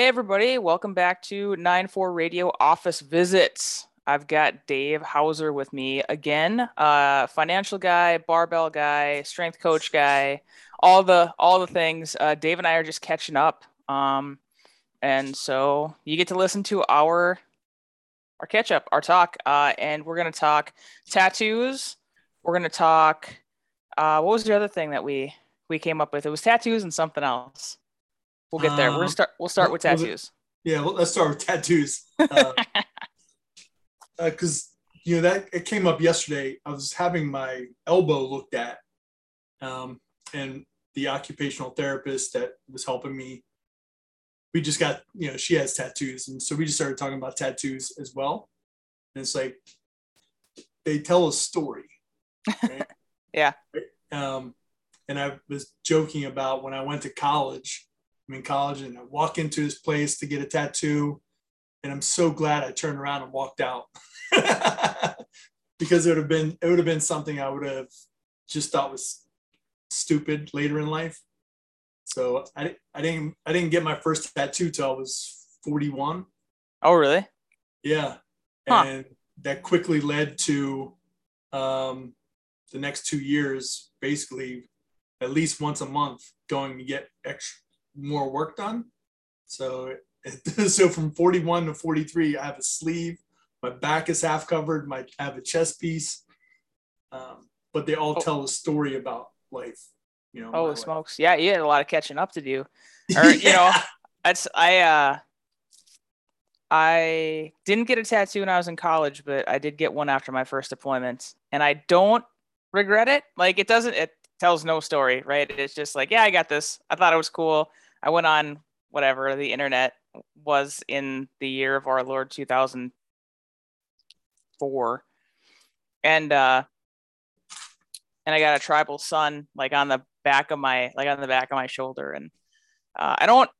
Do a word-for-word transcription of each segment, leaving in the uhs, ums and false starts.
Hey everybody, welcome back to ninety-four Radio Office Visits. I've got Dave Hauser with me again, uh, financial guy, barbell guy, strength coach guy, all the all the things. Uh, Dave and I are just catching up, um, and so you get to listen to our our catch up, our talk, uh, and we're gonna talk tattoos. We're gonna talk. Uh, what was the other thing that we we came up with? It was tattoos and something else. We'll get there. We're gonna start. We'll start with tattoos. Yeah, well, let's start with tattoos because uh, uh, you know that it came up yesterday. I was having my elbow looked at, um, and the occupational therapist that was helping me, we just got you know she has tattoos, and so we just started talking about tattoos as well. And it's like they tell a story. Right? Yeah. Um, and I was joking about when I went to college. I'm in college and I walk into this place to get a tattoo and I'm so glad I turned around and walked out because it would have been, it would have been something I would have just thought was stupid later in life. So I, I didn't, I didn't get my first tattoo till I was forty-one. Oh, really? Yeah. Huh. And that quickly led to um, the next two years, basically at least once a month going to get extra, more work done. So so from forty-one to forty-three, I have a sleeve, my back is half covered, my I have a chest piece, um but they all oh. tell a story about life, you know. Oh smokes life. Yeah, you had a lot of catching up to do, or yeah. You know, that's I uh I didn't get a tattoo when I was in college, but I did get one after my first deployment, and I don't regret it. Like it doesn't it tells no story, right? It's just like, yeah, I got this, I thought it was cool, I went on whatever the internet was in the year of our Lord two thousand four, and uh and I got a tribal sun like on the back of my like on the back of my shoulder, and uh I don't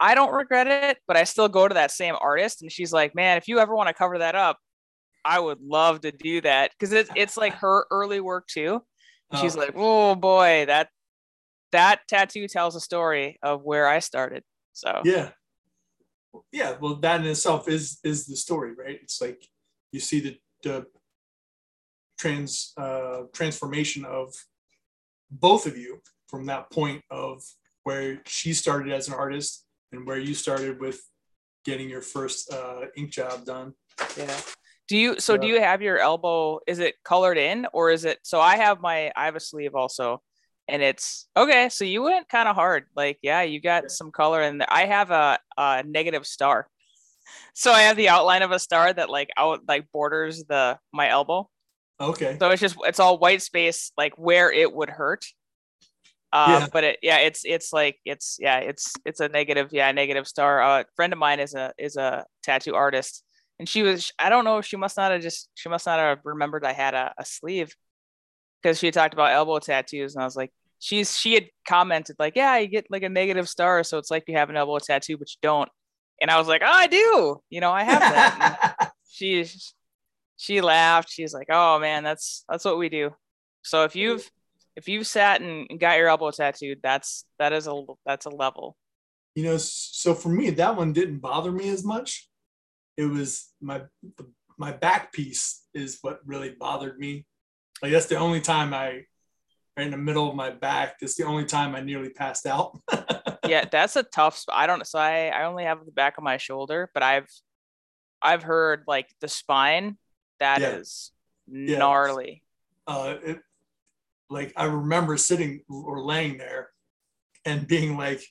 I don't regret it, but I still go to that same artist and she's like, man, if you ever want to cover that up, I would love to do that, because it's it's like her early work too. She's like, oh boy, that that tattoo tells a story of where I started. So yeah, yeah. Well, that in itself is is the story, right? It's like you see the the trans uh, transformation of both of you from that point of where she started as an artist and where you started with getting your first uh, ink job done. Yeah. Do you, so do you have your elbow, is it colored in or is it, so I have my, I have a sleeve also, and it's, okay, so you went kind of hard. Like, yeah, you got some color, and I have a, a negative star. So I have the outline of a star that like out, like borders the, my elbow. Okay. So it's just, it's all white space, like where it would hurt. Uh, yeah. But it, yeah, it's, it's like, it's, yeah, it's, it's a negative, yeah, negative star. Uh, a friend of mine is a, is a tattoo artist. And she was, I don't know, she must not have just, she must not have remembered I had a, a sleeve, because she had talked about elbow tattoos. And I was like, she's, she had commented like, yeah, you get like a negative star. So it's like you have an elbow tattoo, but you don't. And I was like, oh, I do. You know, I have that. she, she laughed. She's like, oh man, that's, that's what we do. So if you've, if you've sat and got your elbow tattooed, that's, that is a, that's a level. You know, so for me, that one didn't bother me as much. It was my my back piece is what really bothered me. Like that's the only time I, right in the middle of my back, that's the only time I nearly passed out. Yeah, that's a tough spot. I don't, so I, I only have the back of my shoulder, but I've I've heard like the spine, that yeah. is gnarly. Yeah. Uh, it, like I remember sitting or laying there and being like,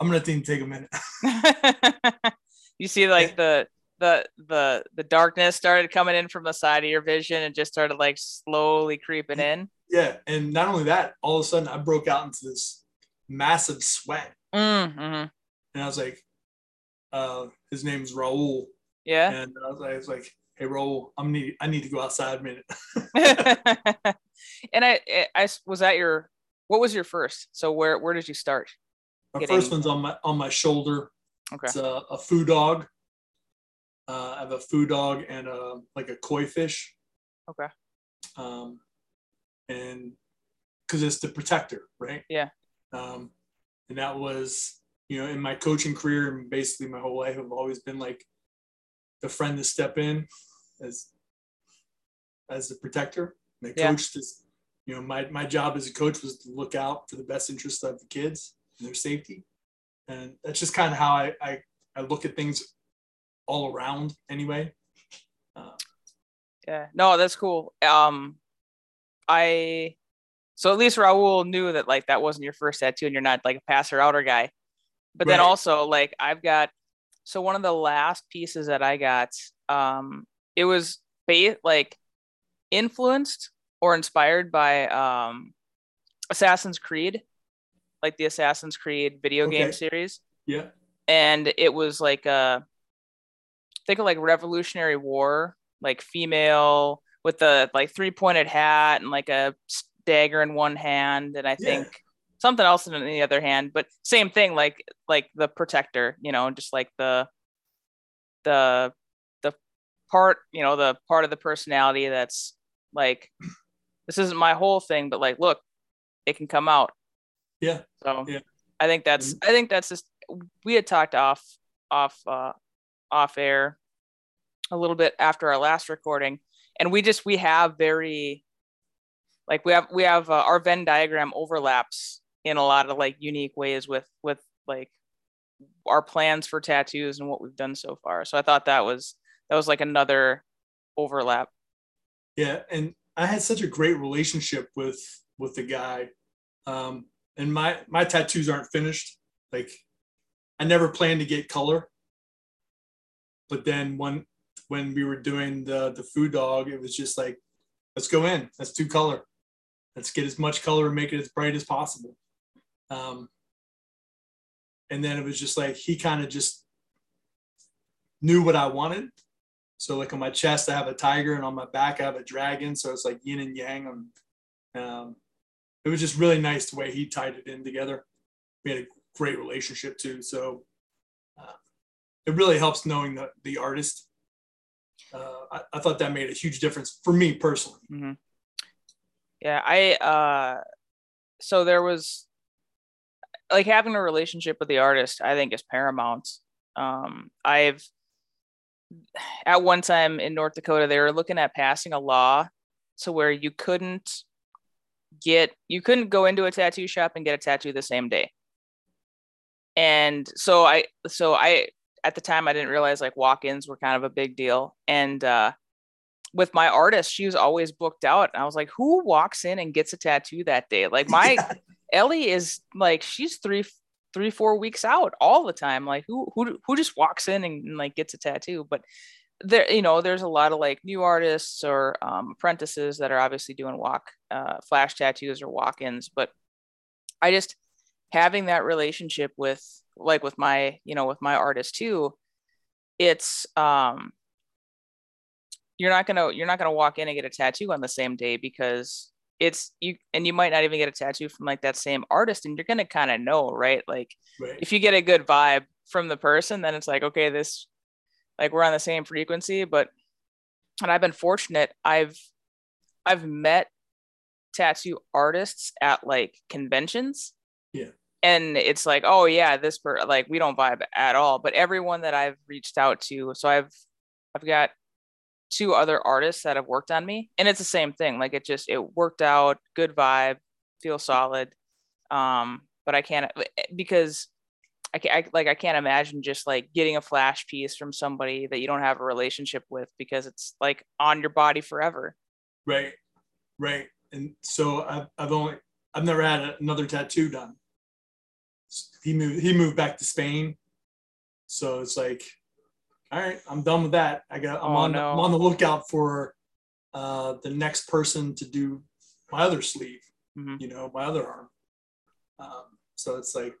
I'm gonna think take a minute. You see like the the the the darkness started coming in from the side of your vision and just started like slowly creeping in. Yeah, and not only that, all of a sudden I broke out into this massive sweat. Mm-hmm. And I was like, uh his name's Raul. Yeah. And I was, I was like, hey Raul, I'm need I need to go outside a minute. And I I was at your what was your first? So where where did you start? My getting... first one's on my on my shoulder. Okay. It's a, a food dog. Uh, I have a food dog and a, like a koi fish. Okay. Um, and because it's the protector, right? Yeah. Um, and that was you know, in my coaching career and basically my whole life, I've always been like the friend to step in as, as the protector. And the yeah. coach just, you know, my, my job as a coach was to look out for the best interests of the kids and their safety. And that's just kind of how I, I, I look at things all around anyway. Uh, yeah, no, that's cool. Um, I, so at least Raul knew that like, that wasn't your first tattoo and you're not like a passer outer guy, but right. then also like I've got, so one of the last pieces that I got, um, it was ba- like influenced or inspired by, um, Assassin's Creed, like the Assassin's Creed video okay. game series. Yeah. And it was like, uh, think of like Revolutionary War, like female with the like three pointed hat and like a dagger in one hand. And I yeah. think something else in the other hand, but same thing, like, like the protector, you know, just like the, the, the part, you know, the part of the personality that's like, this isn't my whole thing, but like, look, it can come out. Yeah. So yeah. I think that's, I think that's just, we had talked off, off, uh, off air a little bit after our last recording. And we just, we have very, like we have, we have uh, our Venn diagram overlaps in a lot of like unique ways with, with like our plans for tattoos and what we've done so far. So I thought that was, that was like another overlap. Yeah. And I had such a great relationship with, with the guy. Um, and my, my tattoos aren't finished. Like I never planned to get color, but then when, when we were doing the, the food dog, it was just like, let's go in. Let's do color. Let's get as much color and make it as bright as possible. Um, and then it was just like, he kind of just knew what I wanted. So like on my chest, I have a tiger and on my back, I have a dragon. So it's like yin and yang. Um, it was just really nice the way he tied it in together. We had a great relationship too. So uh, it really helps knowing the, the artist. Uh, I, I thought that made a huge difference for me personally. Mm-hmm. Yeah, I, uh, so there was, like having a relationship with the artist, I think is paramount. Um, I've, at one time in North Dakota, they were looking at passing a law to where you couldn't get, you couldn't go into a tattoo shop and get a tattoo the same day. And so I, so I, at the time, I didn't realize like walk-ins were kind of a big deal. And uh, with my artist, she was always booked out. And I was like, who walks in and gets a tattoo that day? Like my yeah. Ellie is like, she's three, three, four weeks out all the time. Like who, who, who just walks in and, and like gets a tattoo? But there, you know, there's a lot of like new artists or um, apprentices that are obviously doing walk uh, flash tattoos or walk-ins. But I just having that relationship with, like with my, you know, with my artist too, it's, um, you're not going to, you're not going to walk in and get a tattoo on the same day because it's you, and you might not even get a tattoo from like that same artist and you're going to kind of know, right? Like right. if you get a good vibe from the person, then it's like, okay, this, like we're on the same frequency, but, and I've been fortunate. I've, I've met tattoo artists at like conventions. Yeah. And it's like, oh yeah, this per like we don't vibe at all. But everyone that I've reached out to, so I've I've got two other artists that have worked on me, and it's the same thing. Like it just it worked out, good vibe, feel solid. Um, but I can't because I can't I, like I can't imagine just like getting a flash piece from somebody that you don't have a relationship with because it's like on your body forever. Right, right. And so I've I've only I've never had another tattoo done. He moved, he moved back to Spain. So it's like, all right, I'm done with that. I got, I'm, oh, on, no. I'm on the lookout for uh, the next person to do my other sleeve, mm-hmm. you know, my other arm. Um, so it's like,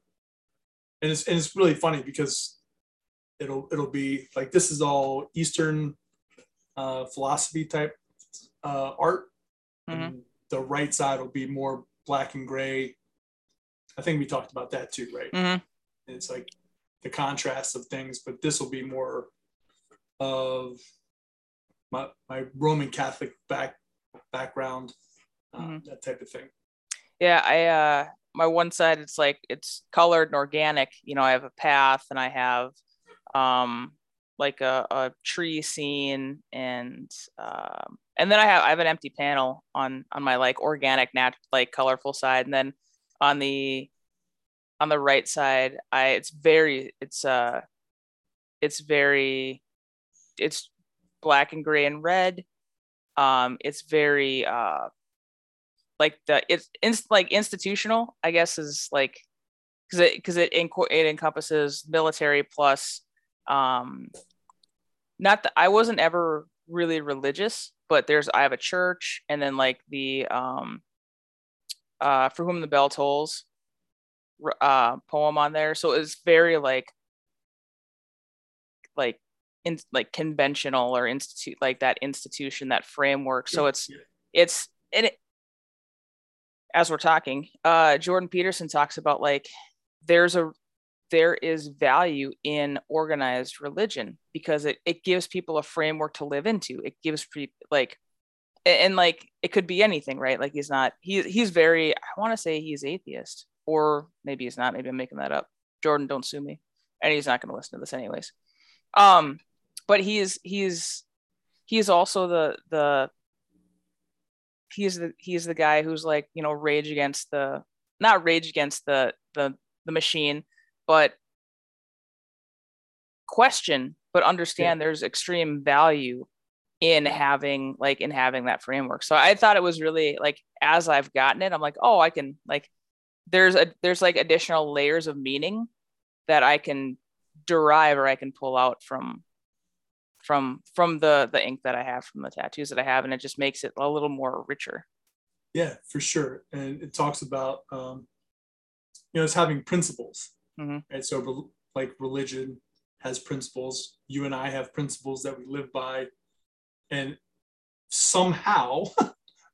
and it's, and it's really funny because it'll, it'll be like, this is all Eastern uh, philosophy type uh, art. Mm-hmm. And the right side will be more black and gray. I think we talked about that too, right? Mm-hmm. It's like the contrast of things, but this will be more of my my Roman Catholic back background, um, mm-hmm. that type of thing. Yeah, I uh, my one side, it's like, it's colored and organic. You know, I have a path and I have um, like a, a tree scene, and um, and then I have I have an empty panel on on my like organic, nat- like colorful side, and then on the on the right side, I it's very it's uh it's very it's black and gray and red. Um, it's very uh like the it's inst- like institutional, I guess, is like because it because it inc- it encompasses military plus. Um, not that I wasn't ever really religious, but there's, I have a church, and then like the, um, uh, For Whom the Bell Tolls, uh, poem on there. So it's very like, like, in like conventional or institute, like that institution, that framework. So it's, it's, and it, as we're talking, uh, Jordan Peterson talks about like, there's a, there is value in organized religion because it, it gives people a framework to live into. It gives pre, like, and like, it could be anything, right? Like he's not, he, he's very, I want to say he's atheist, or maybe he's not, maybe I'm making that up. Jordan, don't sue me. And he's not going to listen to this anyways. Um, but he is, he's, he's also the, the, he's the, he's the guy who's like, you know, rage against the, not rage against the, the, the machine, but question, but understand yeah. There's extreme value in having like in having that framework. So I thought it was really like, as I've gotten it, I'm like, oh, I can like, there's a, there's like additional layers of meaning that I can derive or I can pull out from, from, from the, the ink that I have, from the tattoos that I have. And it just makes it a little more richer. Yeah, for sure. And it talks about, um, you know, it's having principles. Mm-hmm. And so like religion has principles, you and I have principles that we live by, and somehow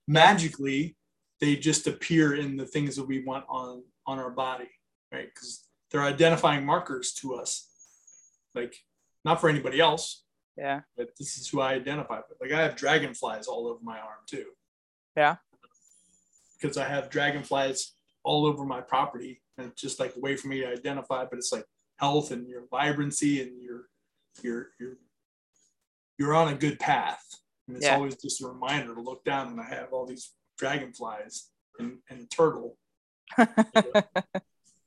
magically they just appear in the things that we want on on our body, right? Because they're identifying markers to us, like not for anybody else, yeah, but this is who I identify with. Like I have dragonflies all over my arm too, yeah, because I have dragonflies all over my property. And it's just like a way for me to identify, but it's like health and your vibrancy and you're, you're, you're, you're on a good path. And it's yeah. always just a reminder to look down, and I have all these dragonflies and, and a turtle. I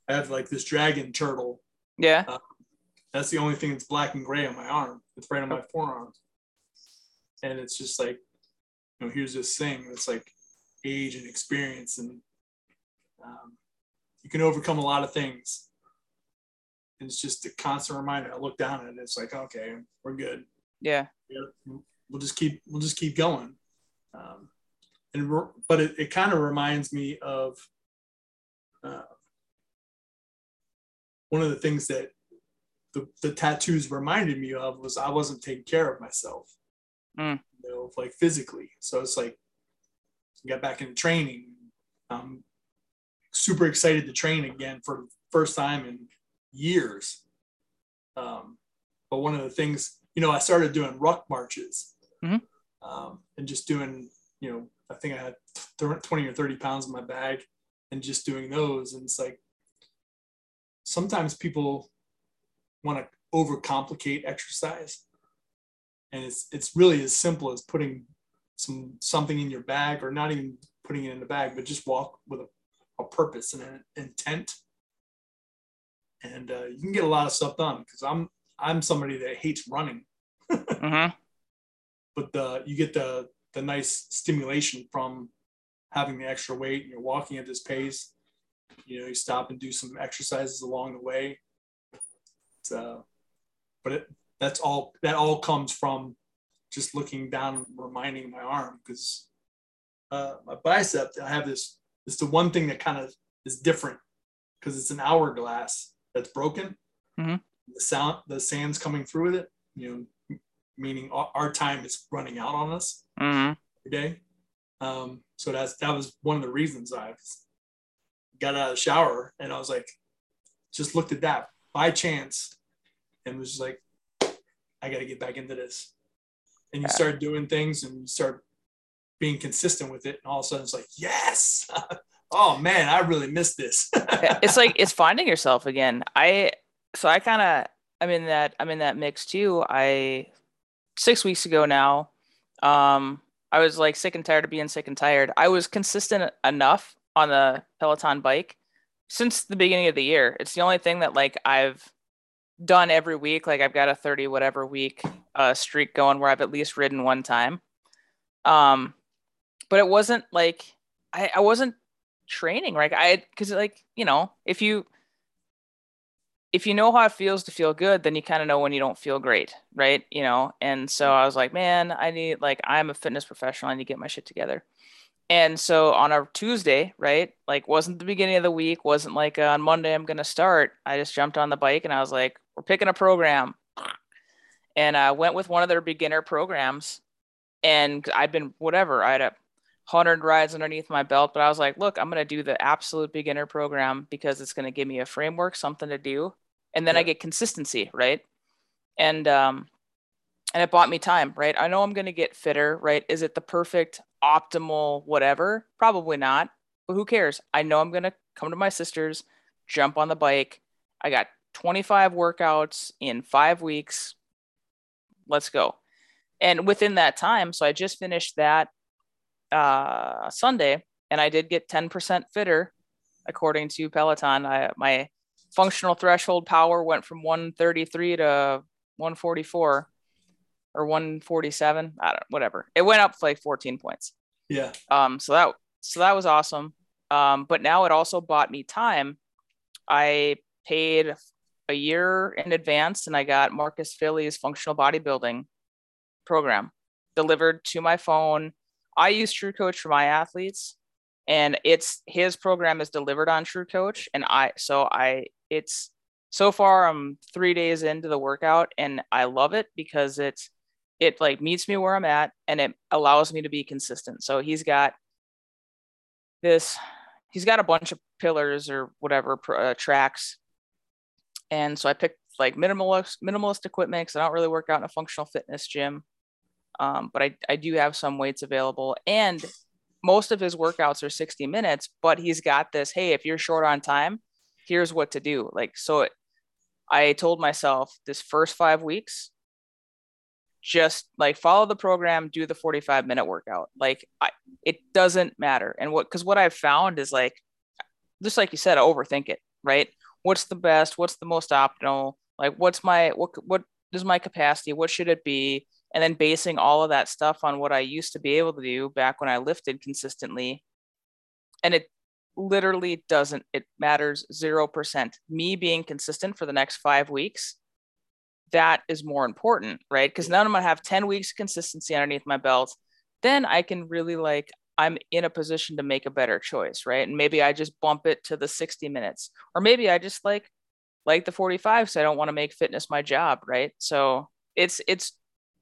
have like this dragon turtle. Yeah. Uh, that's the only thing that's black and gray on my arm. It's right on my forearm. And it's just like, you know, here's this thing that's like age and experience, and, um, you can overcome a lot of things. And it's just a constant reminder. I look down at it and it's like, okay, we're good. Yeah. yeah we'll just keep, we'll just keep going. Um, and, but it, it kind of reminds me of uh, one of the things that the, the tattoos reminded me of was I wasn't taking care of myself, mm. you know, like physically. So it's like, I got back into training. Um, super excited to train again for the first time in years. Um, but one of the things, you know, I started doing ruck marches, mm-hmm. um, and just doing, you know, I think I had twenty or thirty pounds in my bag and just doing those. And it's like, sometimes people want to overcomplicate exercise, and it's, it's really as simple as putting some, something in your bag, or not even putting it in the bag, but just walk with a a purpose and an intent. And uh, you can get a lot of stuff done, because I'm I'm somebody that hates running. mm-hmm. But the, you get the the nice stimulation from having the extra weight, and you're walking at this pace. You know, you stop and do some exercises along the way. It's, uh, but it, that's all that all comes from just looking down and reminding my arm, because uh, my bicep, I have this it's the one thing that kind of is different, because it's an hourglass that's broken. Mm-hmm. The sound, the sand's coming through with it, you know, meaning our time is running out on us mm-hmm. every day. Um, so that's, that was one of the reasons I got out of the shower, and I was like, just looked at that by chance and was just like, I got to get back into this. And you start doing things and you start being consistent with it, and all of a sudden it's like, yes, oh man, I really missed this. It's like, it's finding yourself again. I, so I kind of, I'm in that, I'm in that mix too. I, six weeks ago now, um, I was like sick and tired of being sick and tired. I was consistent enough on the Peloton bike since the beginning of the year. It's the only thing that like I've done every week. Like I've got a thirty whatever week uh, streak going where I've at least ridden one time. Um, but it wasn't like, I, I wasn't training. Like I, cause like, you know, if you, if you know how it feels to feel good, then you kind of know when you don't feel great. Right. You know? And so I was like, man, I need, like, I'm a fitness professional. I need to get my shit together. And so on a Tuesday, right. Like wasn't the beginning of the week. Wasn't like uh, on Monday, I'm going to start. I just jumped on the bike and I was like, we're picking a program. And I went with one of their beginner programs, and I've been, whatever, I had a hundred rides underneath my belt, but I was like, look, I'm going to do the absolute beginner program because it's going to give me a framework, something to do. And then yeah. I get consistency, right? And um, and it bought me time, right? I know I'm going to get fitter, right? Is it the perfect, optimal, whatever? Probably not, but who cares? I know I'm going to come to my sister's, jump on the bike. I got twenty-five workouts in five weeks. Let's go. And within that time, so I just finished that uh, Sunday, and I did get ten percent fitter, according to Peloton. I, my functional threshold power went from one thirty-three to one forty-four or one forty-seven. I don't, whatever. It went up like fourteen points. Yeah. Um, so that, so that was awesome. Um, but now it also bought me time. I paid a year in advance and I got Marcus Philly's functional bodybuilding program delivered to my phone. I use TrueCoach for my athletes, and it's, his program is delivered on TrueCoach. And I, so I, it's so far I'm three days into the workout and I love it because it's, it like meets me where I'm at and it allows me to be consistent. So he's got this, he's got a bunch of pillars or whatever uh, tracks. And so I picked like minimalist, minimalist equipment because I don't really work out in a functional fitness gym. Um, but I, I do have some weights available, and most of his workouts are sixty minutes, but he's got this, hey, if you're short on time, here's what to do. Like, so it, I told myself this first five weeks, just like follow the program, do the forty-five minute workout. Like I, it doesn't matter. And what, cause what I've found is like, just like you said, I overthink it, right? What's the best, what's the most optimal? Like what's my, what, what is my capacity? What should it be? And then basing all of that stuff on what I used to be able to do back when I lifted consistently. And it literally doesn't, it matters zero percent. Me being consistent for the next five weeks, that is more important, right? Because now I'm gonna have ten weeks of consistency underneath my belt. Then I can really like, I'm in a position to make a better choice, right? And maybe I just bump it to the sixty minutes, or maybe I just like, like the forty-five, so I don't wanna make fitness my job, right? So it's, it's,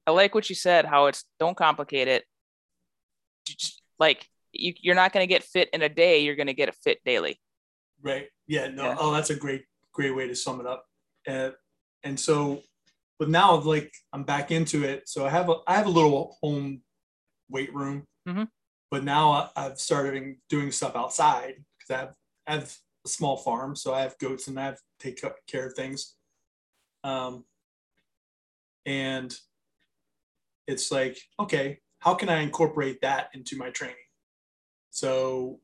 I like what you said, how it's, don't complicate it. Just, like you, you're not going to get fit in a day. You're going to get a fit daily. Right. Yeah. No. Yeah. Oh, that's a great, great way to sum it up. Uh, and so, but now like I'm back into it. So I have a, I have a little home weight room, mm-hmm. but now I, I've started doing stuff outside because I have, I have a small farm. So I have goats and I have to take care of things. Um, and it's like, okay, how can I incorporate that into my training? So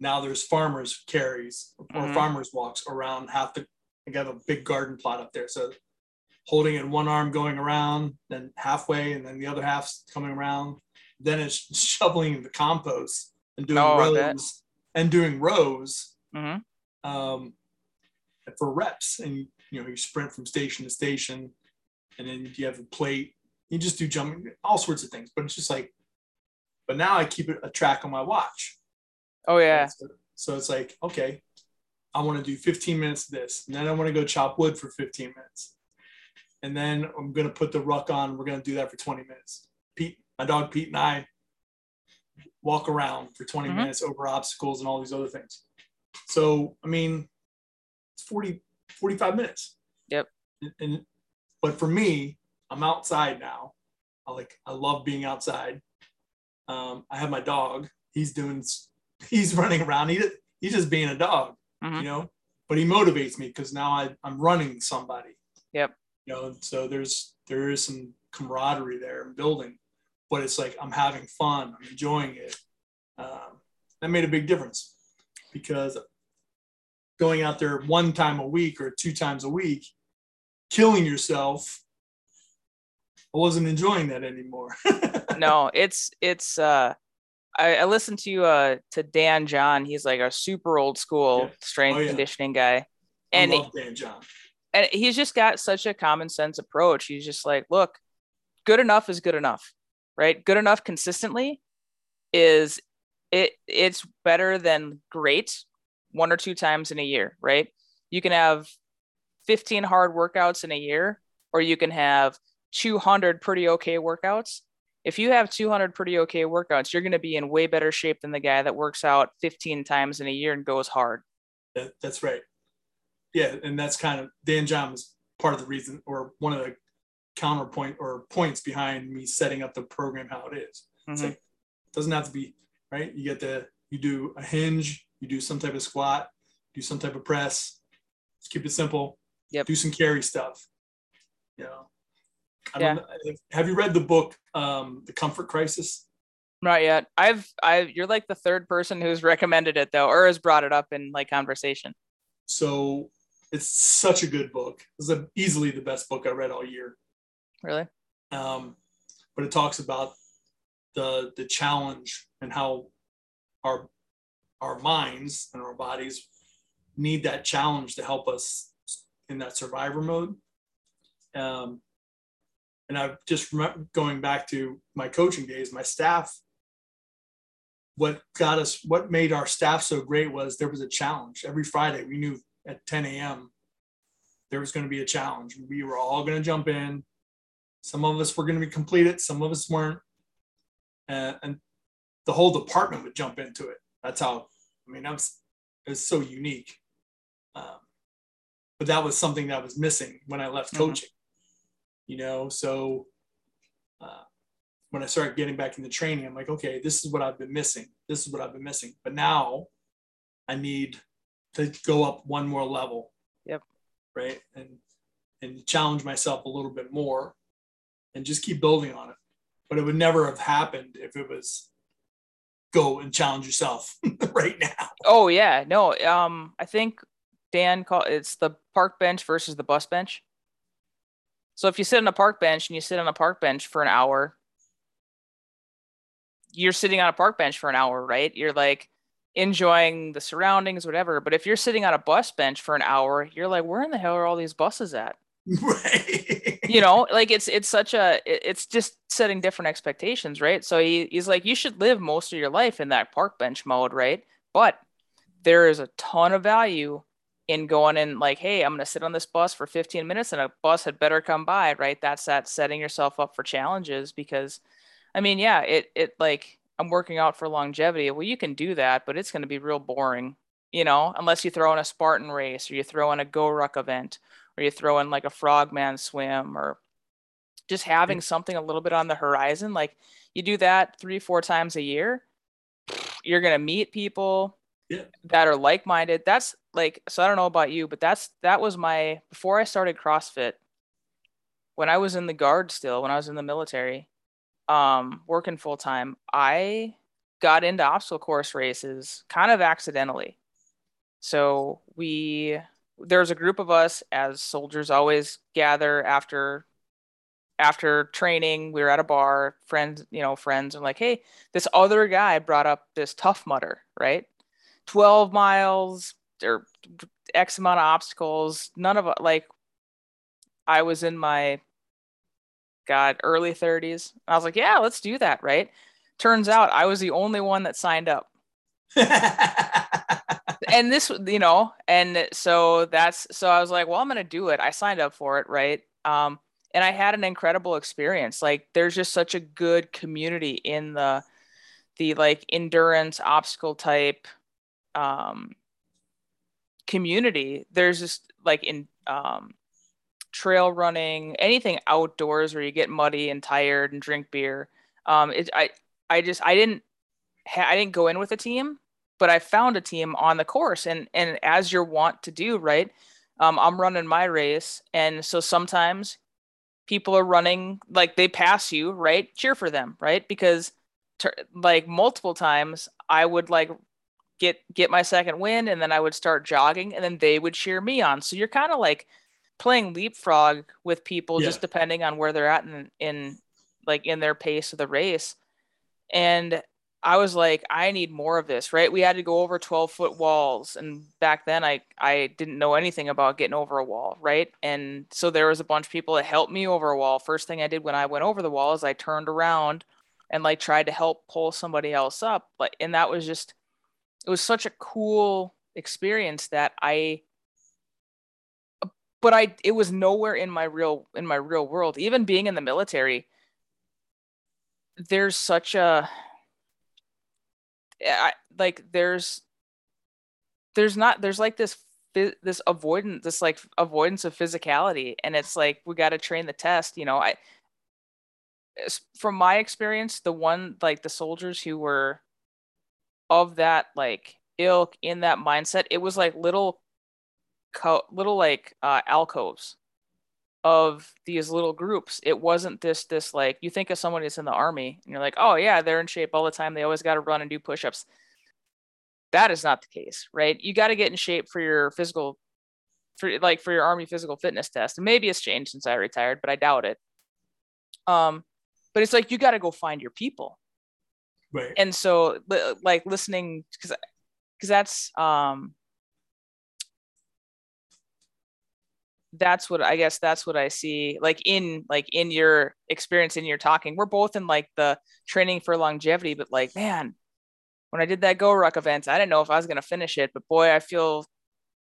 now there's farmers carries or mm-hmm. farmers walks around half the, I got a big garden plot up there. So holding in one arm, going around, then halfway, and then the other half's coming around. Then it's shoveling the compost and doing oh, rows and doing rows mm-hmm. um, for reps. And, you know, you sprint from station to station and then you have a plate. You just do jumping, all sorts of things, but it's just like, but now I keep a track on my watch. Oh yeah. So, so it's like, okay, I want to do fifteen minutes of this, and then I want to go chop wood for fifteen minutes. And then I'm going to put the ruck on. We're going to do that for twenty minutes. Pete, my dog Pete and I walk around for twenty mm-hmm. minutes over obstacles and all these other things. So, I mean, it's forty, forty-five minutes. Yep. And, and but for me, I'm outside now. I like, I love being outside. Um, I have my dog, he's doing he's running around. He, he's just being a dog, mm-hmm. you know, but he motivates me because now I, I'm running somebody. Yep. You know, so there's, there is some camaraderie there and building, but it's like, I'm having fun. I'm enjoying it. Um, that made a big difference because going out there one time a week or two times a week, killing yourself, I wasn't enjoying that anymore. No, it's, it's, uh, I, I listened to, uh, to Dan John. He's like a super old school yeah. strength oh, yeah. conditioning guy. And I love Dan John. And he's just got such a common sense approach. He's just like, look, good enough is good enough, right? Good enough consistently is it, it's better than great one or two times in a year, right? You can have fifteen hard workouts in a year, or you can have two hundred pretty okay workouts. If you have two hundred pretty okay workouts, you're going to be in way better shape than the guy that works out fifteen times in a year and goes hard. That, that's right. Yeah. And that's kind of, Dan John was part of the reason, or one of the counterpoint or points behind me setting up the program, how it is. Mm-hmm. It's like, it doesn't have to be right. You get the, you do a hinge, you do some type of squat, do some type of press, just keep it simple. Yep. Do some carry stuff. You know, I don't know, have you read the book, um, The Comfort Crisis? Not yet. I've, I, you're like the third person who's recommended it though, or has brought it up in like conversation. So it's such a good book. It's a, easily the best book I read all year. Really? Um, but it talks about the the challenge and how our our minds and our bodies need that challenge to help us in that survivor mode. Um, and I've just remember going back to my coaching days, my staff, what got us, what made our staff so great was there was a challenge. Every Friday we knew at ten a.m. there was going to be a challenge. We were all going to jump in. Some of us were going to be completed. Some of us weren't. Uh, and the whole department would jump into it. That's how, I mean, that was, it was so unique. Um, but that was something that was missing when I left mm-hmm. coaching. You know, so uh, when I started getting back into training, I'm like, okay, this is what I've been missing. This is what I've been missing. But now I need to go up one more level. Yep. Right. And, and challenge myself a little bit more and just keep building on it. But it would never have happened if it was go and challenge yourself right now. Oh yeah. No. Um, I think Dan called it's the park bench versus the bus bench. So if you sit on a park bench and you sit on a park bench for an hour, you're sitting on a park bench for an hour, right? You're like enjoying the surroundings, whatever. But if you're sitting on a bus bench for an hour, you're like, where in the hell are all these buses at? Right. You know, like it's, it's such a, it's just setting different expectations, right? So he, he's like, you should live most of your life in that park bench mode, right? But there is a ton of value in going in like, hey, I'm going to sit on this bus for fifteen minutes and a bus had better come by, right? That's that setting yourself up for challenges because, I mean, yeah, it, it like I'm working out for longevity. Well, you can do that, but it's going to be real boring, you know, unless you throw in a Spartan race or you throw in a Go Ruck event or you throw in like a Frogman swim or just having something a little bit on the horizon. Like you do that three, four times a year, you're going to meet people yeah. that are like-minded. That's like, so I don't know about you, but that's, that was my, before I started CrossFit, when I was in the guard still, when I was in the military, um, working full time, I got into obstacle course races kind of accidentally. So we, there's a group of us as soldiers always gather after, after training, we were at a bar, friends, you know, friends and like, hey, this other guy brought up this Tough Mudder, right? twelve miles or X amount of obstacles. None of like, I was in my God, early thirties. I was like, yeah, let's do that. Right. Turns out I was the only one that signed up. And this, you know, and so that's, so I was like, well, I'm going to do it. I signed up for it. Right. Um, and I had an incredible experience. Like there's just such a good community in the, the like endurance obstacle type, um, community. There's just like in, um, trail running, anything outdoors where you get muddy and tired and drink beer. Um, it, I, I just, I didn't, ha- I didn't go in with a team. but I found a team on the course, and, and as you're wont to do, right. Um, I'm running my race. And so sometimes people are running, like they pass you, right. Cheer for them. Right. Because ter- like multiple times I would like get, get my second win, and then I would start jogging, and then they would cheer me on. So you're kind of like playing leapfrog with people, yeah. just depending on where they're at in, in like in their pace of the race. And I was like, I need more of this, right? We had to go over twelve foot walls. And back then I, I didn't know anything about getting over a wall. Right. And so there was a bunch of people that helped me over a wall. First thing I did when I went over the wall is I turned around and like tried to help pull somebody else up. Like, and that was just, it was such a cool experience that I, but I, it was nowhere in my real, in my real world. Even being in the military, there's such a, I, like there's, there's not, there's like this, this avoidance, this like avoidance of physicality. And it's like, we got to train the test. You know, I, from my experience, the one, like the soldiers who were of that, like ilk, in that mindset, it was like little, co- little like uh, alcoves of these little groups. It wasn't this, this, like, you think of someone who's in the army and you're like, oh yeah, they're in shape all the time. They always got to run and do pushups. That is not the case, right? You got to get in shape for your physical, for like for your army physical fitness test. And maybe it's changed since I retired, but I doubt it. Um, but it's like, you got to go find your people. Right. And so li- like listening, cause, cause that's, um, that's what I guess that's what I see like in like in your experience, in your talking. We're both in like the training for longevity, but like, man, when I did that Go Ruck event, I didn't know if I was going to finish it, but boy, I feel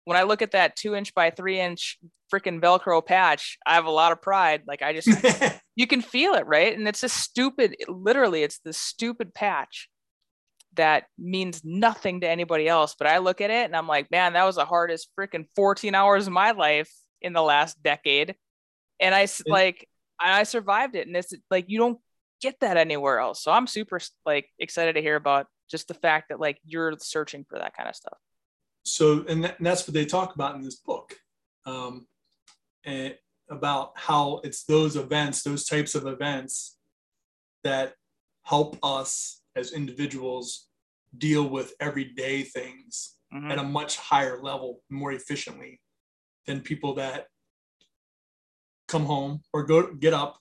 when I look at that two inch by three inch freaking Velcro patch, I have a lot of pride. Like I just, you can feel it. Right. And it's a stupid, literally it's this stupid patch that means nothing to anybody else. But I look at it and I'm like, man, that was the hardest freaking fourteen hours of my life in the last decade. And I like, I survived it. And it's like, you don't get that anywhere else. So I'm super like excited to hear about just the fact that like you're searching for that kind of stuff. So, and, that, and that's what they talk about in this book, um, and about how it's those events, those types of events that help us as individuals deal with everyday things mm-hmm. at a much higher level, more efficiently than people that come home or go get up,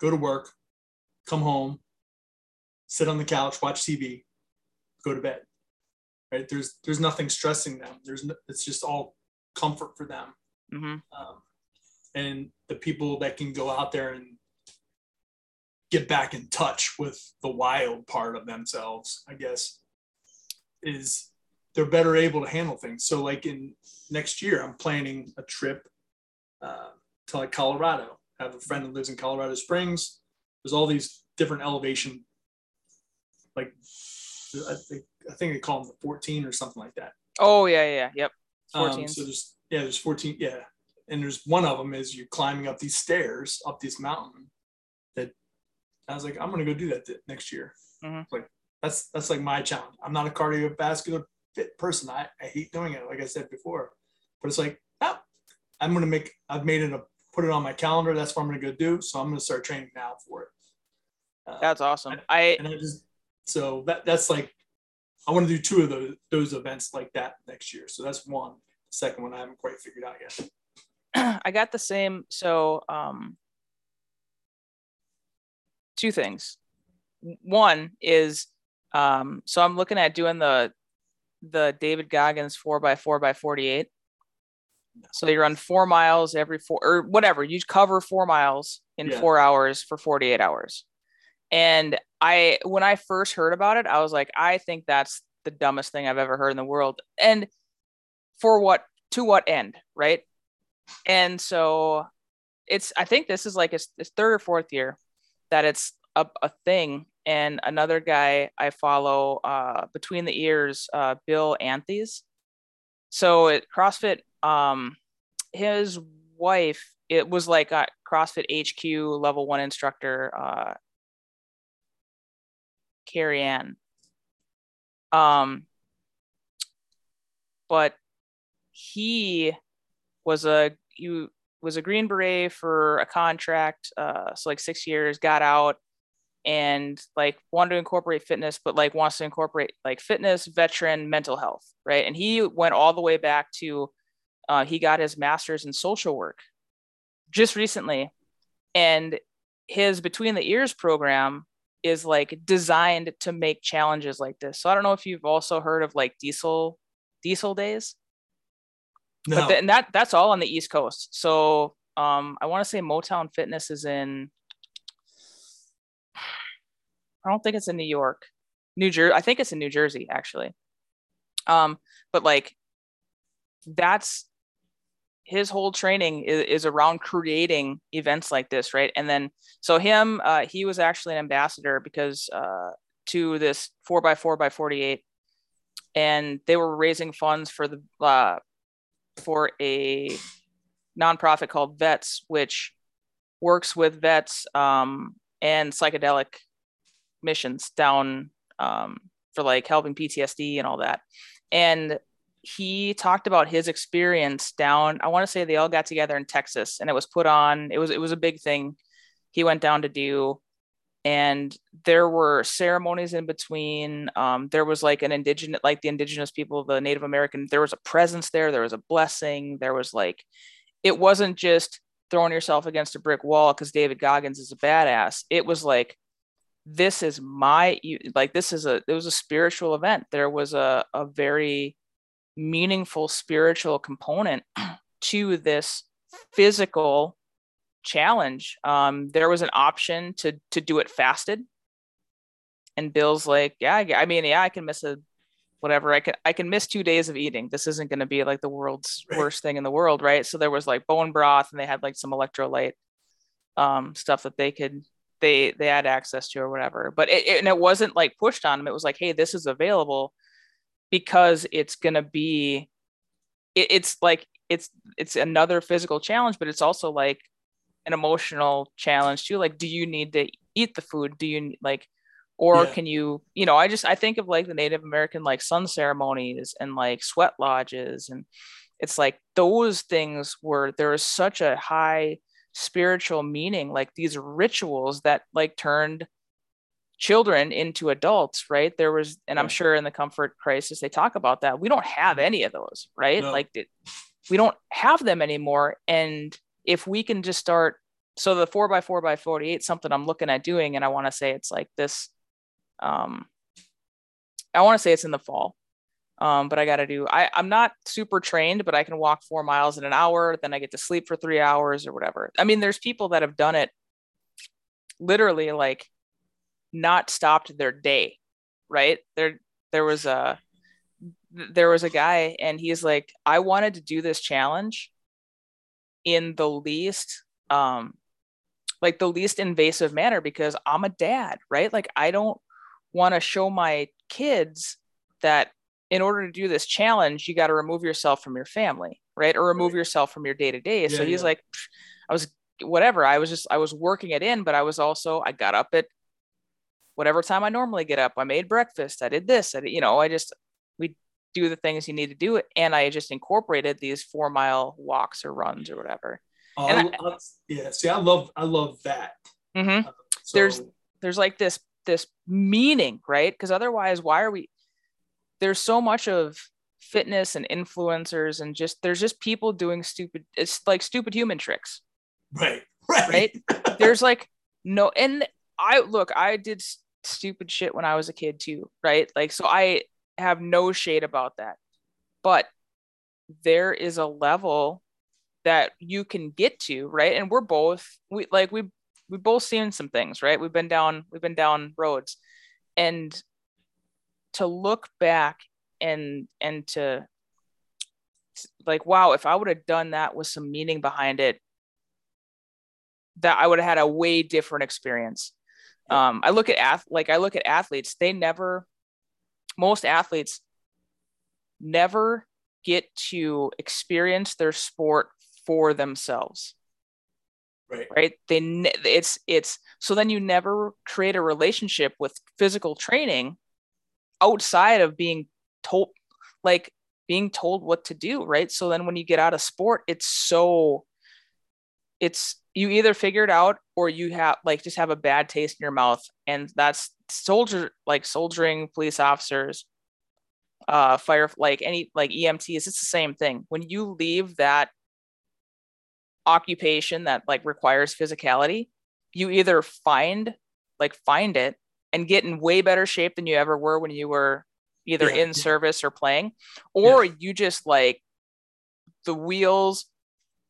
go to work, come home, sit on the couch, watch T V, go to bed, right? There's, there's nothing stressing them. There's no, it's just all comfort for them. Mm-hmm. Um, and the people that can go out there and get back in touch with the wild part of themselves, I guess, is they're better able to handle things. So like in next year, I'm planning a trip uh, to like Colorado. I have a friend that lives in Colorado Springs. There's all these different elevation, like I think, I think they call them the fourteen or something like that. Oh yeah. Yeah. Yep. fourteen. Um, so there's, yeah, there's fourteen. Yeah. And there's one of them is you're climbing up these stairs, up this mountain that I was like, I'm going to go do that th- next year. Mm-hmm. Like that's, that's like my challenge. I'm not a cardiovascular person. I, I hate doing it, like I said before, but it's like, oh, I'm going to make, I've made it, a, put it on my calendar. That's what I'm going to go do. So I'm going to start training now for it. Uh, that's awesome. And I, and I just, so that that's like, I want to do two of those, those events like that next year. So that's one. The second one I haven't quite figured out yet. I got the same. So um, two things. One is, um, so I'm looking at doing the, the David Goggins four by four by forty-eight. So you run four miles every four or whatever. You cover four miles in yeah. four hours for forty-eight hours. And I, when I first heard about it, I was like, I think that's the dumbest thing I've ever heard in the world. And for what, to what end? Right. And so it's, I think this is like his, his third or fourth year that it's a, a thing. And another guy I follow, uh, Between the Ears, uh, Bill Anthes. So at CrossFit, um, his wife, it was like a CrossFit H Q level one instructor, uh, Carrie Ann. Um, but he was a, you was a Green Beret for a contract. Uh, so like six years, got out and like wanted to incorporate fitness, but like wants to incorporate like fitness, veteran, mental health. Right. And he went all the way back to, uh, he got his master's in social work just recently. And his Between the Ears program is like designed to make challenges like this. So I don't know if you've also heard of like diesel, diesel days. No. But th- and that that's all on the East Coast. So um, I want to say Motown Fitness is in, I don't think it's in New York, New Jersey. I think it's in New Jersey actually. Um, but like that's his whole training is, is around creating events like this. Right. And then, so him, uh, he was actually an ambassador because uh, to this four by four by forty-eight, and they were raising funds for the, uh, for a nonprofit called Vets, which works with vets um, and psychedelic missions down um, for like helping P T S D and all that. And he talked about his experience down, I want to say they all got together in Texas, and it was put on, it was, it was a big thing he went down to do. And there were ceremonies in between. Um, there was like an indigenous, like the indigenous people, the Native American, there was a presence there. There was a blessing. There was like, it wasn't just throwing yourself against a brick wall because David Goggins is a badass. It was like, this is my, like, this is a, it was a spiritual event. There was a, a very meaningful spiritual component to this physical challenge. Um, there was an option to to do it fasted, and Bill's like, yeah, I mean, yeah, I can miss a whatever. I can I can miss two days of eating. This isn't going to be like the world's right. worst thing in the world, right? So there was like bone broth, and they had like some electrolyte um, stuff that they could they they had access to or whatever. But it, it and it wasn't like pushed on them. It was like, hey, this is available because it's going to be it, it's like it's it's another physical challenge, but it's also like an emotional challenge too. Like, do you need to eat the food? Do you like, or yeah. can you, you know, I just, I think of like the Native American, like sun ceremonies and like sweat lodges. And it's like, those things were, there was such a high spiritual meaning, like these rituals that like turned children into adults. Right. There was, and yeah. I'm sure in the comfort crisis, they talk about that. We don't have any of those, right? No. Like it, we don't have them anymore. And if we can just start, so the four by four by forty-eight, something I'm looking at doing, and I want to say it's like this, um, I want to say it's in the fall, um, but I got to do, I, I'm not super trained, but I can walk four miles in an hour. Then I get to sleep for three hours or whatever. I mean, there's people that have done it literally like not stopped their day, right? There, there was a, there was a guy, and he's like, I wanted to do this challenge in the least, um, like the least invasive manner, because I'm a dad, right? Like I don't want to show my kids that in order to do this challenge, you got to remove yourself from your family, right? Or remove right. yourself from your day to day. So yeah, he's yeah. like, I was whatever. I was just, I was working it in, but I was also, I got up at whatever time I normally get up. I made breakfast. I did this. I did, you know, I just, we do the things you need to do it. And I just incorporated these four mile walks or runs or whatever. Oh, and I, I, yeah. See, I love, I love that. Mm-hmm. Uh, so. There's, there's like this, this meaning, right? Because otherwise, why are we, there's so much of fitness and influencers and just, there's just people doing stupid, it's like stupid human tricks. Right. Right. right? There's like, no. And I look, I did st- stupid shit when I was a kid too. Right. Like, so I, have no shade about that, but there is a level that you can get to, right? And we're both we like we we both seen some things, right? We've been down we've been down roads, and to look back and and to like, wow, if I would have done that with some meaning behind it, that I would have had a way different experience. Um, I look at ath like I look at athletes; they never. Most athletes never get to experience their sport for themselves, right? Right? They ne- it's it's so then you never create a relationship with physical training outside of being told. Like being told what to do, right? So then when you get out of sport, it's so it's you either figure it out or you have like just have a bad taste in your mouth. And that's soldier like soldiering, police officers, uh, fire, like any like E M Ts. It's the same thing. When you leave that occupation that like requires physicality, you either find like find it and get in way better shape than you ever were when you were either yeah. in service or playing, or yeah. you just like the wheels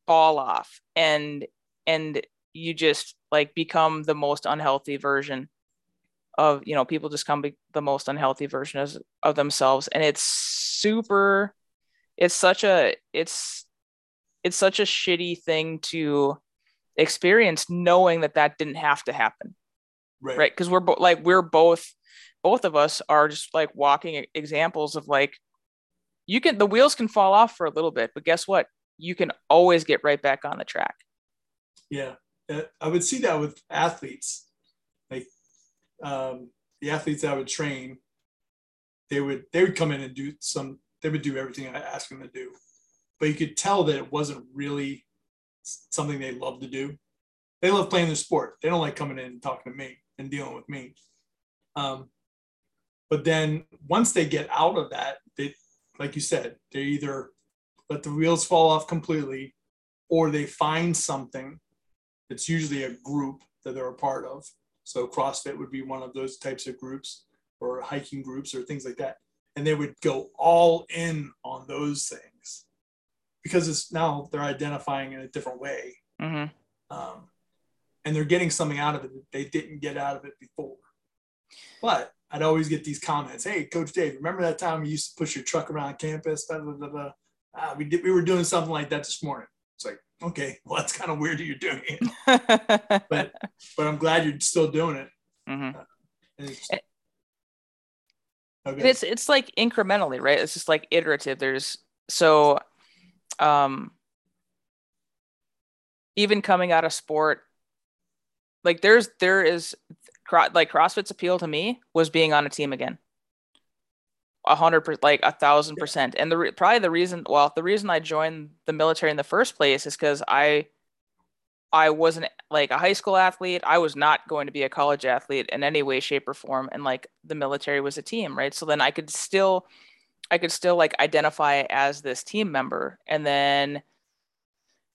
fall off and and you just like become the most unhealthy version of, you know, people just come be the most unhealthy version of, of themselves. And it's super, it's such a, it's, it's such a shitty thing to experience, knowing that that didn't have to happen. Right. Right. Cause we're bo- like, we're both, both of us are just like walking examples of like, you can, the wheels can fall off for a little bit, but guess what? You can always get right back on the track. Yeah. I would see that with athletes, like um, the athletes that I would train, they would, they would come in and do some, they would do everything I asked them to do, but you could tell that it wasn't really something they loved to do. They love playing the sport. They don't like coming in and talking to me and dealing with me. Um, but then once they get out of that, they, like you said, they either let the wheels fall off completely or they find something. It's usually a group that they're a part of. So CrossFit would be one of those types of groups, or hiking groups or things like that. And they would go all in on those things because it's now they're identifying in a different way. Mm-hmm. Um, and they're getting something out of it that they didn't get out of it before. But I'd always get these comments. Hey, Coach Dave, remember that time you used to push your truck around campus? Blah, blah, blah, blah. Ah, we did, we were doing something like that this morning. It's like, okay, well, that's kind of weird that you're doing it, but but I'm glad you're still doing it. Mm-hmm. Uh, and it's, okay. it's it's like incrementally, right? It's just like iterative. There's so, um, even coming out of sport, like there's there is like CrossFit's appeal to me was being on a team again. A hundred percent, like a thousand percent. And the re- probably the reason, well, the reason I joined the military in the first place is because I, I wasn't like a high school athlete. I was not going to be a college athlete in any way, shape, or form. And like the military was a team, right? So then I could still, I could still like identify as this team member. And then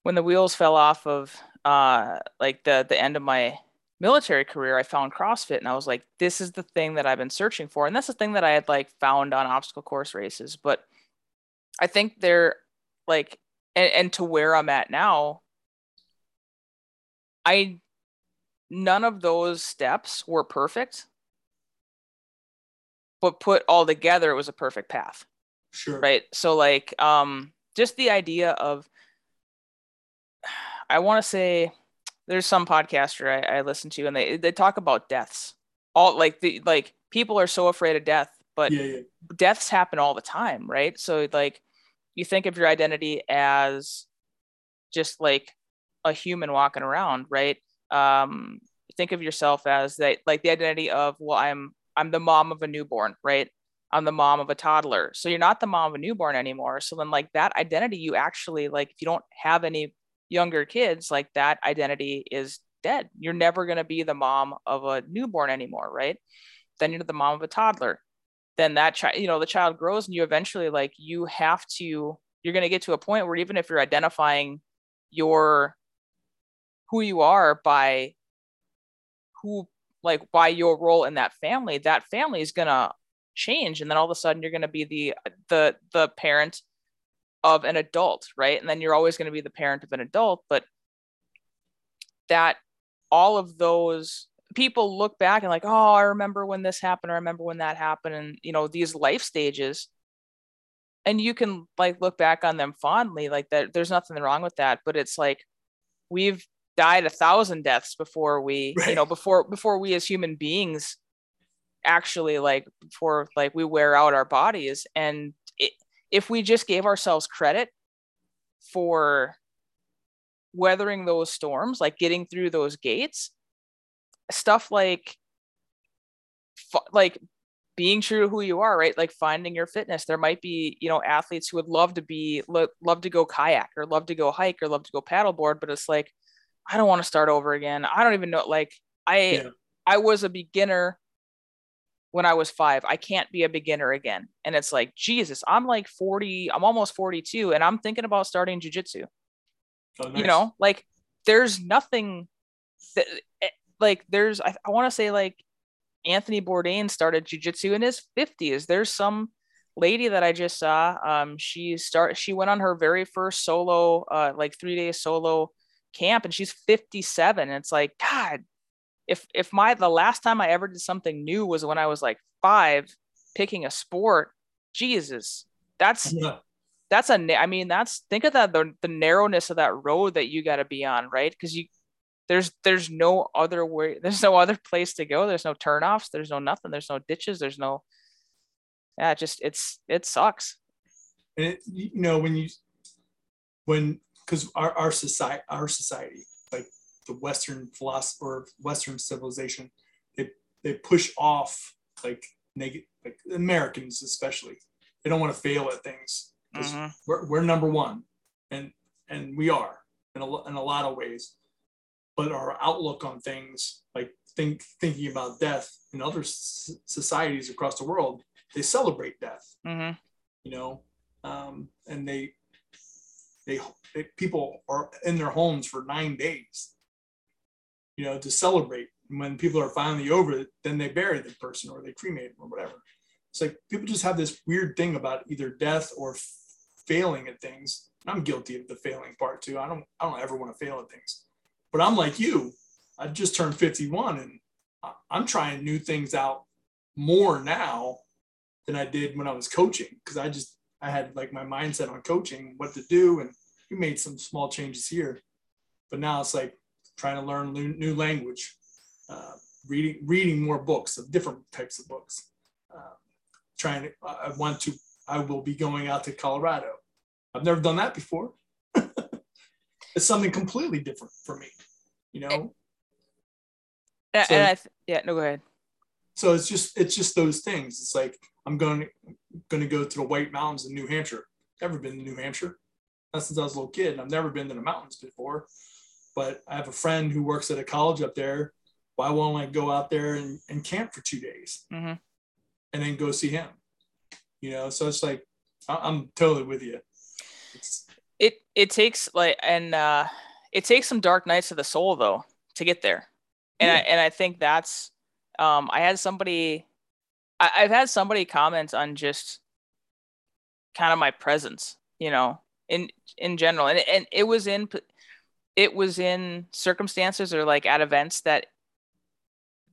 when the wheels fell off of uh, like the the end of my military career, I found CrossFit and I was like, this is the thing that I've been searching for. And that's the thing that I had like found on obstacle course races. But I think they're like, and, and to where I'm at now, I, none of those steps were perfect, but put all together, it was a perfect path. Sure. Right. So like, um, just the idea of, I want to say, there's some podcaster I, I listen to and they, they talk about deaths. All like the, like people are so afraid of death, but yeah, yeah. deaths happen all the time. Right. So like you think of your identity as just like a human walking around. Right. Um, think of yourself as that, like the identity of, well, I'm, I'm the mom of a newborn, right? I'm the mom of a toddler. So you're not the mom of a newborn anymore. So then like that identity, you actually like, if you don't have any younger kids, like that identity is dead. You're never going to be the mom of a newborn anymore, right? Then you're the mom of a toddler. Then that child, you know, the child grows and you eventually like you have to, you're going to get to a point where even if you're identifying your, who you are by who, like by your role in that family, that family is going to change. And then all of a sudden you're going to be the, the, the parent of an adult, right? And then you're always going to be the parent of an adult, but that all of those people look back and like, oh, I remember when this happened, or I remember when that happened, and you know, these life stages, and you can like look back on them fondly, like that there's nothing wrong with that, but it's like we've died a thousand deaths before we, right. you know, before before we as human beings actually like before like we wear out our bodies. And it, if we just gave ourselves credit for weathering those storms, like getting through those gates, stuff like, like being true to who you are, right? Like finding your fitness. There might be, you know, athletes who would love to be, lo- love to go kayak or love to go hike or love to go paddleboard, but it's like, I don't want to start over again. I don't even know. Like I, yeah. I was a beginner when I was five. I can't be a beginner again. And it's like, Jesus, I'm like forty, I'm almost forty-two. And I'm thinking about starting jujitsu, oh, nice. You know, like there's nothing that like, there's, I, I want to say like, Anthony Bourdain started jujitsu in his fifties. There's some lady that I just saw. Um, she start she went on her very first solo, uh, like three day solo camp, and she's fifty-seven. And it's like, God, if if my the last time I ever did something new was when I was like five, picking a sport, Jesus, that's yeah. that's a. I mean, that's think of that the, the narrowness of that road that you got to be on, right? Because you. There's, there's no other way. There's no other place to go. There's no turnoffs. There's no nothing. There's no ditches. There's no, yeah, it just, it's, it sucks. And it, you know, when you, when, cause our, our society, our society, like the Western philosophy or Western civilization, they, they push off like negative, like Americans, especially, they don't want to fail at things. Mm-hmm. We're, we're number one. And, and we are in a, in a lot of ways. But our outlook on things, like think, thinking about death in other s- societies across the world, they celebrate death, mm-hmm. you know, um, and they, they, they, people are in their homes for nine days, you know, to celebrate. And when people are finally over it, then they bury the person or they cremate them or whatever. It's like people just have this weird thing about either death or f- failing at things. And I'm guilty of the failing part too. I don't, I don't ever want to fail at things. But I'm like you, I just turned fifty-one and I'm trying new things out more now than I did when I was coaching. Cause I just, I had like my mindset on coaching, what to do. And we made some small changes here, but now it's like trying to learn new language, uh, reading, reading more books of different types of books. Uh, trying to, I want to, I will be going out to Colorado. I've never done that before. It's something completely different for me, you know? And, so, and I th- yeah, no, go ahead. So it's just, it's just those things. It's like, I'm going, going to go to the White Mountains in New Hampshire. Never been to New Hampshire. Not since I was a little kid. And I've never been to the mountains before, but I have a friend who works at a college up there. Why won't I go out there and, and camp for two days mm-hmm. and then go see him, you know? So it's like, I, I'm totally with you. It's, It it takes like and uh, it takes some dark nights of the soul though to get there, and yeah. I and I think that's um, I had somebody I, I've had somebody comment on just kind of my presence, you know, in in general, and and it was in it was in circumstances or like at events that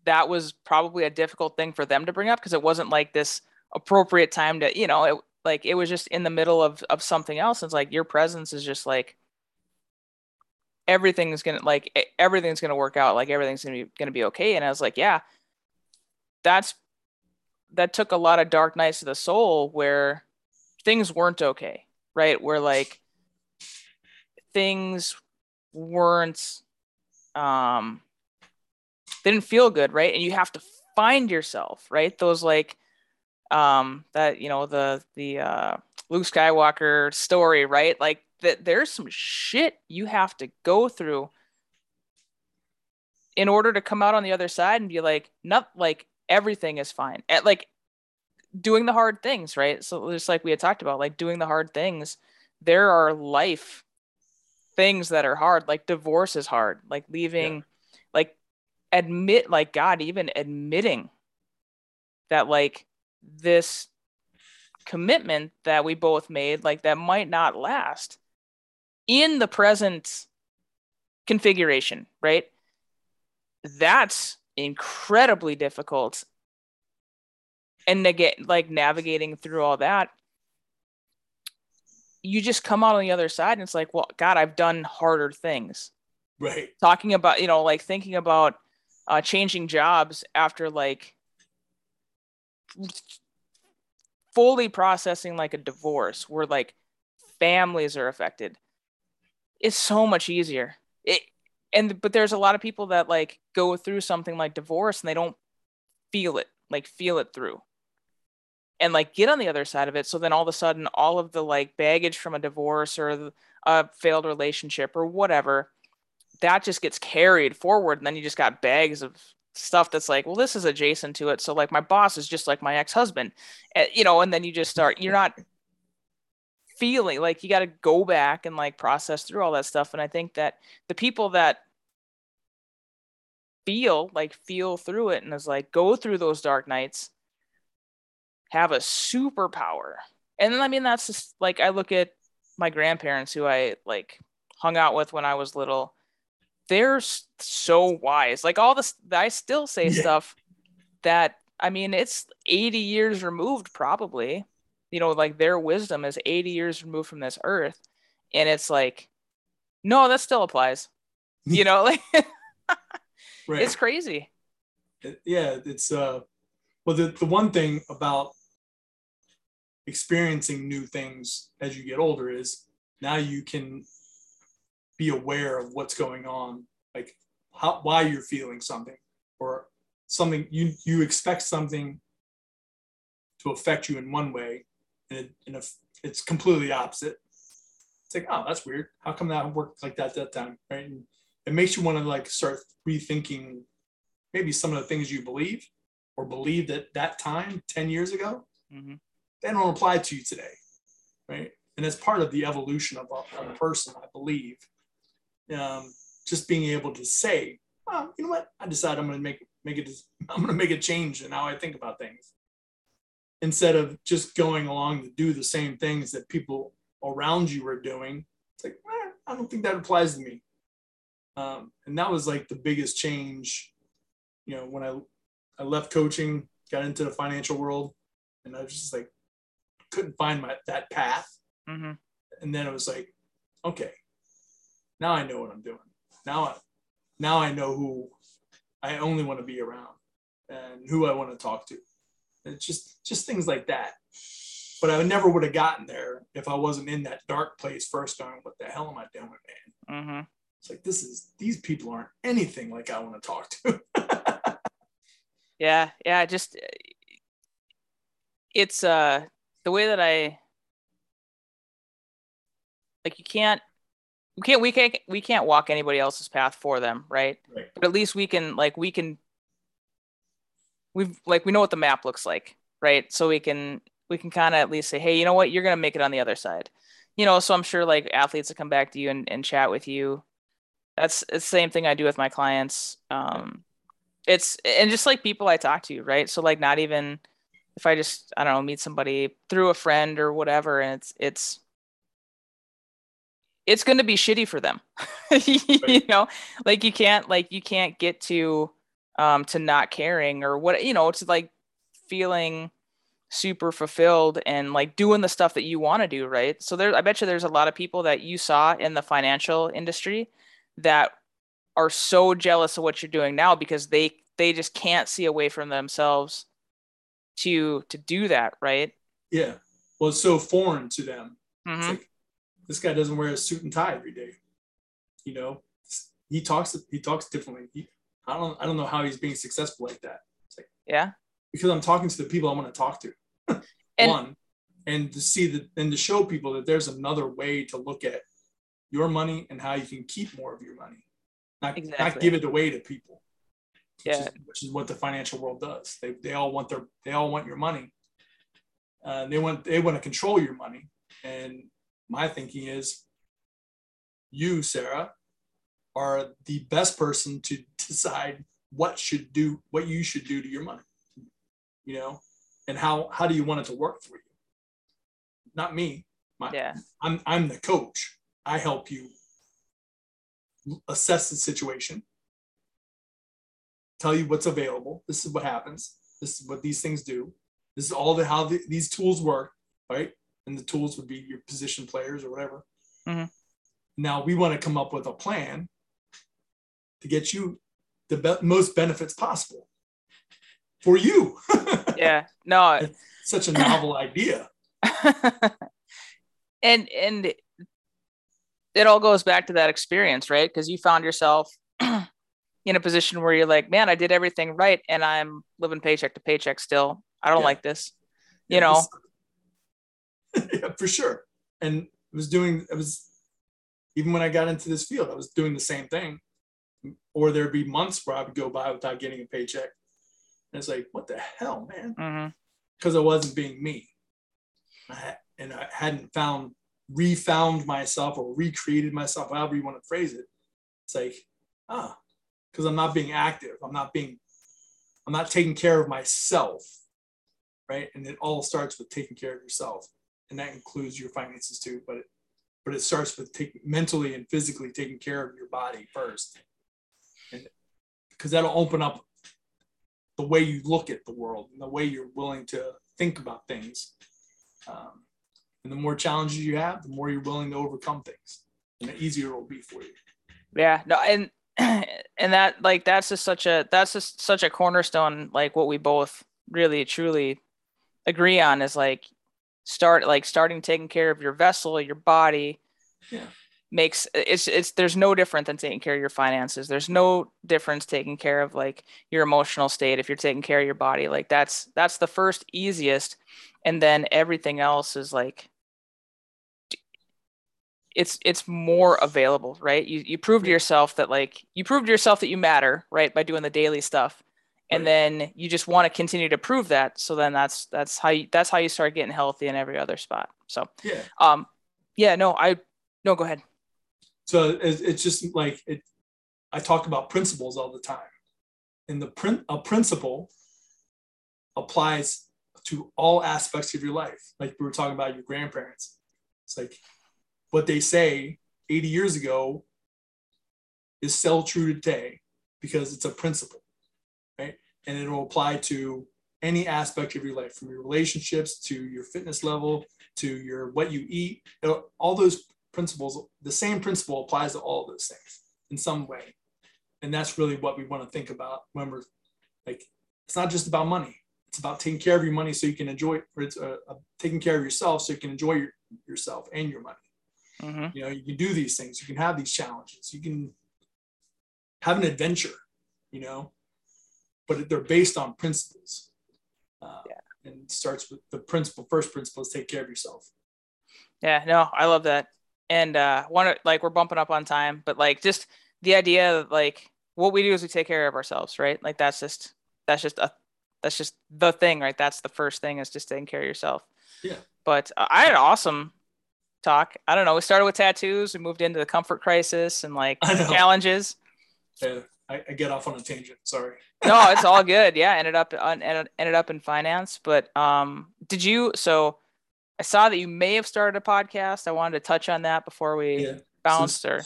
that was probably a difficult thing for them to bring up because it wasn't like this appropriate time to you know it. Like it was just in the middle of, of something else. It's like your presence is just like everything's gonna like everything's gonna work out. Like everything's gonna be gonna be okay. And I was like, yeah, that's that took a lot of dark nights of the soul where things weren't okay, right? Where like things weren't um they didn't feel good, right? And you have to find yourself, right? Those like Um, that, you know, the, the, uh, Luke Skywalker story, right? Like that there's some shit you have to go through in order to come out on the other side and be like, not like everything is fine at like doing the hard things. Right. So just like we had talked about, like doing the hard things, there are life things that are hard. Like divorce is hard, like leaving, yeah. like admit, like God, even admitting that like, this commitment that we both made, like that might not last in the present configuration, right? That's incredibly difficult. And neg- like navigating through all that, you just come out on the other side and it's like, well, God, I've done harder things. Right. Talking about, you know, like thinking about uh, changing jobs after like, fully processing like a divorce where like families are affected. It's so much easier. It and but there's a lot of people that like go through something like divorce and they don't feel it, like feel it through. and like get on the other side of it. So then all of a sudden, all of the like baggage from a divorce or a failed relationship or whatever, that just gets carried forward. And then you just got bags of stuff that's like, well, this is adjacent to it. So like my boss is just like my ex-husband, uh, you know, and then you just start, you're not feeling like you got to go back and like process through all that stuff. And I think that the people that feel like feel through it and is like, go through those dark nights, have a superpower. And then, I mean, that's just like, I look at my grandparents who I like hung out with when I was little. They're so wise. Like all this, I still say yeah. stuff that, I mean, it's eighty years removed probably, you know, like their wisdom is eighty years removed from this earth. And it's like, no, that still applies, you know, like right. It's crazy. Yeah. It's uh, well, the, the one thing about experiencing new things as you get older is now you can be aware of what's going on, like how, why you're feeling something or something. You, you expect something to affect you in one way, and, it, and if it's completely opposite, it's like, oh, that's weird. How come that worked like that that time, right? And it makes you want to like start rethinking maybe some of the things you believe or believed at that time ten years ago. Mm-hmm. They don't apply to you today, right? And that's part of the evolution of a, of a person, I believe. Um, just being able to say, oh, you know what? I decide I'm going to make make it. I'm going to make a change in how I think about things, instead of just going along to do the same things that people around you are doing. It's like, eh, I don't think that applies to me. Um, and that was like the biggest change. You know, when I I left coaching, got into the financial world, and I was just like, couldn't find my that path. Mm-hmm. And then it was like, okay. Now I know what I'm doing. Now I, now I know who I only want to be around and who I want to talk to. It's just, just things like that. But I never would have gotten there if I wasn't in that dark place first going, what the hell am I doing, man? Mm-hmm. It's like, this is, these people aren't anything like I want to talk to. yeah. Yeah. Just, it's uh, the way that I, like you can't, We can't, we can't, we can't walk anybody else's path for them. Right? right. But at least we can, like, we can, we've like, we know what the map looks like. Right. So we can, we can kind of at least say, hey, you know what, you're going to make it on the other side, you know? So I'm sure like athletes will come back to you and, and chat with you. That's the same thing I do with my clients. Um, it's, and just like people I talk to, right. So like, not even if I just, I don't know, meet somebody through a friend or whatever. And it's, it's, it's going to be shitty for them, you know, like you can't, like you can't get to, um, to not caring or what, you know, to like feeling super fulfilled and like doing the stuff that you want to do. Right. So there, I bet you there's a lot of people that you saw in the financial industry that are so jealous of what you're doing now because they, they just can't see away from themselves to, to do that. Right. Yeah. Well, it's so foreign to them. Mm-hmm. It's like, this guy doesn't wear a suit and tie every day. You know, he talks, he talks differently. He, I don't, I don't know how he's being successful like that. It's like, yeah. Because I'm talking to the people I want to talk to. and, One, and to see that, and to show people that there's another way to look at your money and how you can keep more of your money, not, exactly. not give it away to people, which, yeah. is, which is what the financial world does. They, they all want their, they all want your money. Uh, they want, they want to control your money. And my thinking is you, Sarah, are the best person to decide what should do, what you should do to your money, you know, and how, how do you want it to work for you? Not me. My, yeah. I'm, I'm the coach. I help you assess the situation, tell you what's available. This is what happens. This is what these things do. This is all the, how the, these tools work, right? And the tools would be your position players or whatever. Mm-hmm. Now we want to come up with a plan to get you the be- most benefits possible for you. Yeah, no, it's such a novel idea. and and it all goes back to that experience, right? Because you found yourself in a position where you're like, man, I did everything right, and I'm living paycheck to paycheck still. I don't yeah. like this. you know. Yeah, for sure. And I was doing, I was, even when I got into this field, I was doing the same thing. Or there'd be months where I would go by without getting a paycheck. And it's like, what the hell, man? Because mm-hmm. I wasn't being me. I had, and I hadn't found, refound myself or recreated myself, however you want to phrase it. It's like, ah, because I'm not being active. I'm not being, I'm not taking care of myself, right? And it all starts with taking care of yourself. And that includes your finances too, but it, but it starts with taking mentally and physically taking care of your body first. And because that'll open up the way you look at the world and the way you're willing to think about things. Um, and the more challenges you have, the more you're willing to overcome things, and the easier it will be for you. Yeah. No, and, and that, like, that's just such a, that's just such a cornerstone, like what we both really truly agree on is like, start like starting taking care of your vessel, your body. Yeah. Makes it's it's there's no different than taking care of your finances. There's no difference taking care of like your emotional state if you're taking care of your body. Like that's that's the first easiest, and then everything else is like it's it's more available, right? You you prove to yourself that like you prove to yourself that you matter, right, by doing the daily stuff. And then you just want to continue to prove that. So then that's, that's how you, that's how you start getting healthy in every other spot. So, yeah. um, yeah, no, I, no, go ahead. So it's just like, it, I talk about principles all the time, and the print, a principle applies to all aspects of your life. Like we were talking about your grandparents. It's like what they say eighty years ago is still true today because it's a principle. And it will apply to any aspect of your life, from your relationships to your fitness level to your what you eat. It'll, all those principles, the same principle applies to all those things in some way. And that's really what we want to think about when we're like, it's not just about money. It's about taking care of your money so you can enjoy, or it's uh, taking care of yourself so you can enjoy your, yourself and your money. Mm-hmm. You know, you can do these things. You can have these challenges. You can have an adventure, you know. But they're based on principles, uh, yeah. And it starts with the principle. First principle is take care of yourself. Yeah, no, I love that. And uh, one, like we're bumping up on time, but like just the idea of like what we do is we take care of ourselves, right? Like that's just that's just a that's just the thing, right? That's the first thing is just taking care of yourself. Yeah. But uh, I had an awesome talk. I don't know. We started with tattoos. We moved into the comfort crisis and like challenges. Yeah. I get off on a tangent. Sorry. No, it's all good. Yeah. Ended up, ended up in finance, but um, did you, so I saw that you may have started a podcast. I wanted to touch on that before we yeah. bounced so, or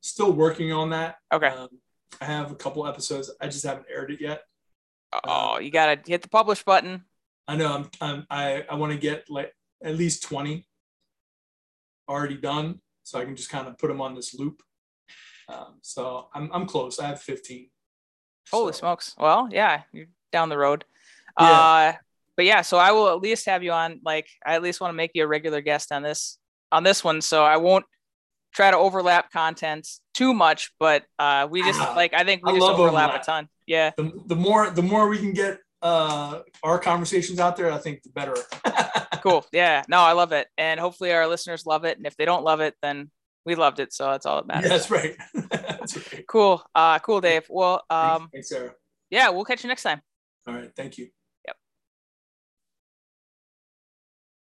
still working on that. Okay. Um, I have a couple episodes. I just haven't aired it yet. Oh, um, you got to hit the publish button. I know. I'm, I'm I, I want to get like at least twenty already done. So I can just kind of put them on this loop. Um, so I'm, I'm close. I have fifteen. Holy so. smokes. Well, yeah, you're down the road. Yeah. Uh, but yeah, so I will at least have you on, like, I at least want to make you a regular guest on this, on this one. So I won't try to overlap content too much, but, uh, we just uh, like, I think we I just overlap, overlap a ton. Yeah. The, the more, the more we can get, uh, our conversations out there, I think the better. Cool. Yeah, no, I love it. And hopefully our listeners love it. And if they don't love it, then we loved it, so that's all that matters. Yeah, that's right. That's right. Cool. Uh, cool, Dave. Well, um, thanks, Sarah. Yeah, we'll catch you next time. All right. Thank you.